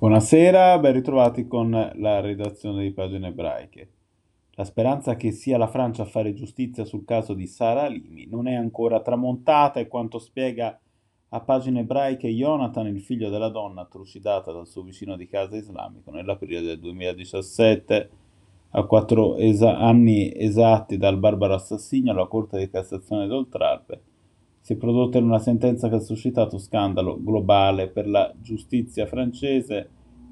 Buonasera, ben ritrovati con la redazione di Pagine Ebraiche. La speranza che sia la Francia a fare giustizia sul caso di Sarah Halimi non è ancora tramontata e quanto spiega a Pagine Ebraiche Jonathan, il figlio della donna trucidata dal suo vicino di casa islamico nell'aprile del 2017, a 4 anni esatti dal barbaro assassinio, alla Corte di Cassazione d'Oltralpe si è prodotta in una sentenza che ha suscitato scandalo globale per la giustizia francese.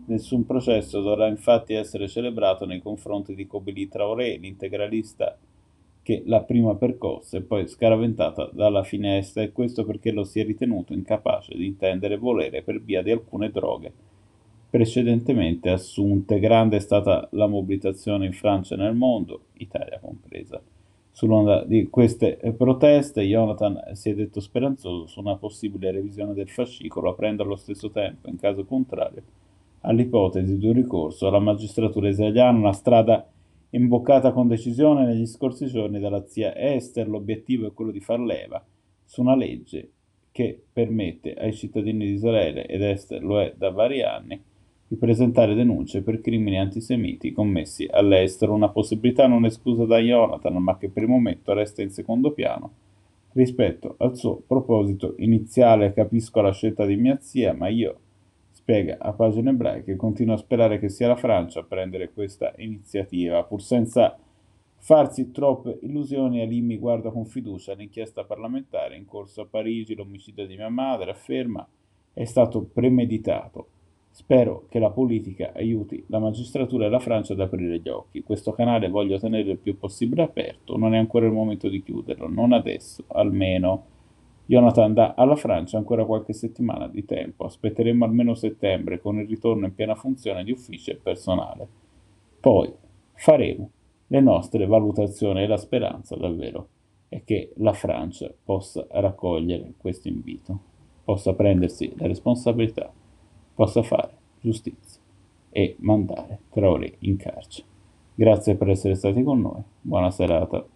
Nessun processo dovrà infatti essere celebrato nei confronti di Kobili Traoré, l'integralista che la prima percosse e poi scaraventata dalla finestra, e questo perché lo si è ritenuto incapace di intendere e volere per via di alcune droghe precedentemente assunte. Grande è stata la mobilitazione in Francia e nel mondo, Italia compresa. Sull'onda di queste proteste, Jonathan si è detto speranzoso su una possibile revisione del fascicolo, aprendo allo stesso tempo, in caso contrario, all'ipotesi di un ricorso alla magistratura israeliana, una strada imboccata con decisione negli scorsi giorni dalla zia Esther. L'obiettivo è quello di far leva su una legge che permette ai cittadini di Israele, ed Esther lo è da vari anni, di presentare denunce per crimini antisemiti commessi all'estero, una possibilità non esclusa da Jonathan, ma che per il momento resta in secondo piano rispetto al suo proposito iniziale. Capisco la scelta di mia zia, ma io, spiega a Pagine Ebraiche, che continuo a sperare che sia la Francia a prendere questa iniziativa. Pur senza farsi troppe illusioni, Halimi guarda con fiducia l'inchiesta parlamentare in corso a Parigi. L'omicidio di mia madre, afferma, è stato premeditato. Spero che la politica aiuti la magistratura e la Francia ad aprire gli occhi. Questo canale voglio tenere il più possibile aperto, non è ancora il momento di chiuderlo, non adesso almeno. Jonathan dà alla Francia ancora qualche settimana di tempo, aspetteremo almeno settembre con il ritorno in piena funzione di uffici e personale. Poi faremo le nostre valutazioni e la speranza davvero è che la Francia possa raccogliere questo invito, possa prendersi la responsabilità, possa fare giustizia e mandare Traoré in carcere. Grazie per essere stati con noi, buona serata.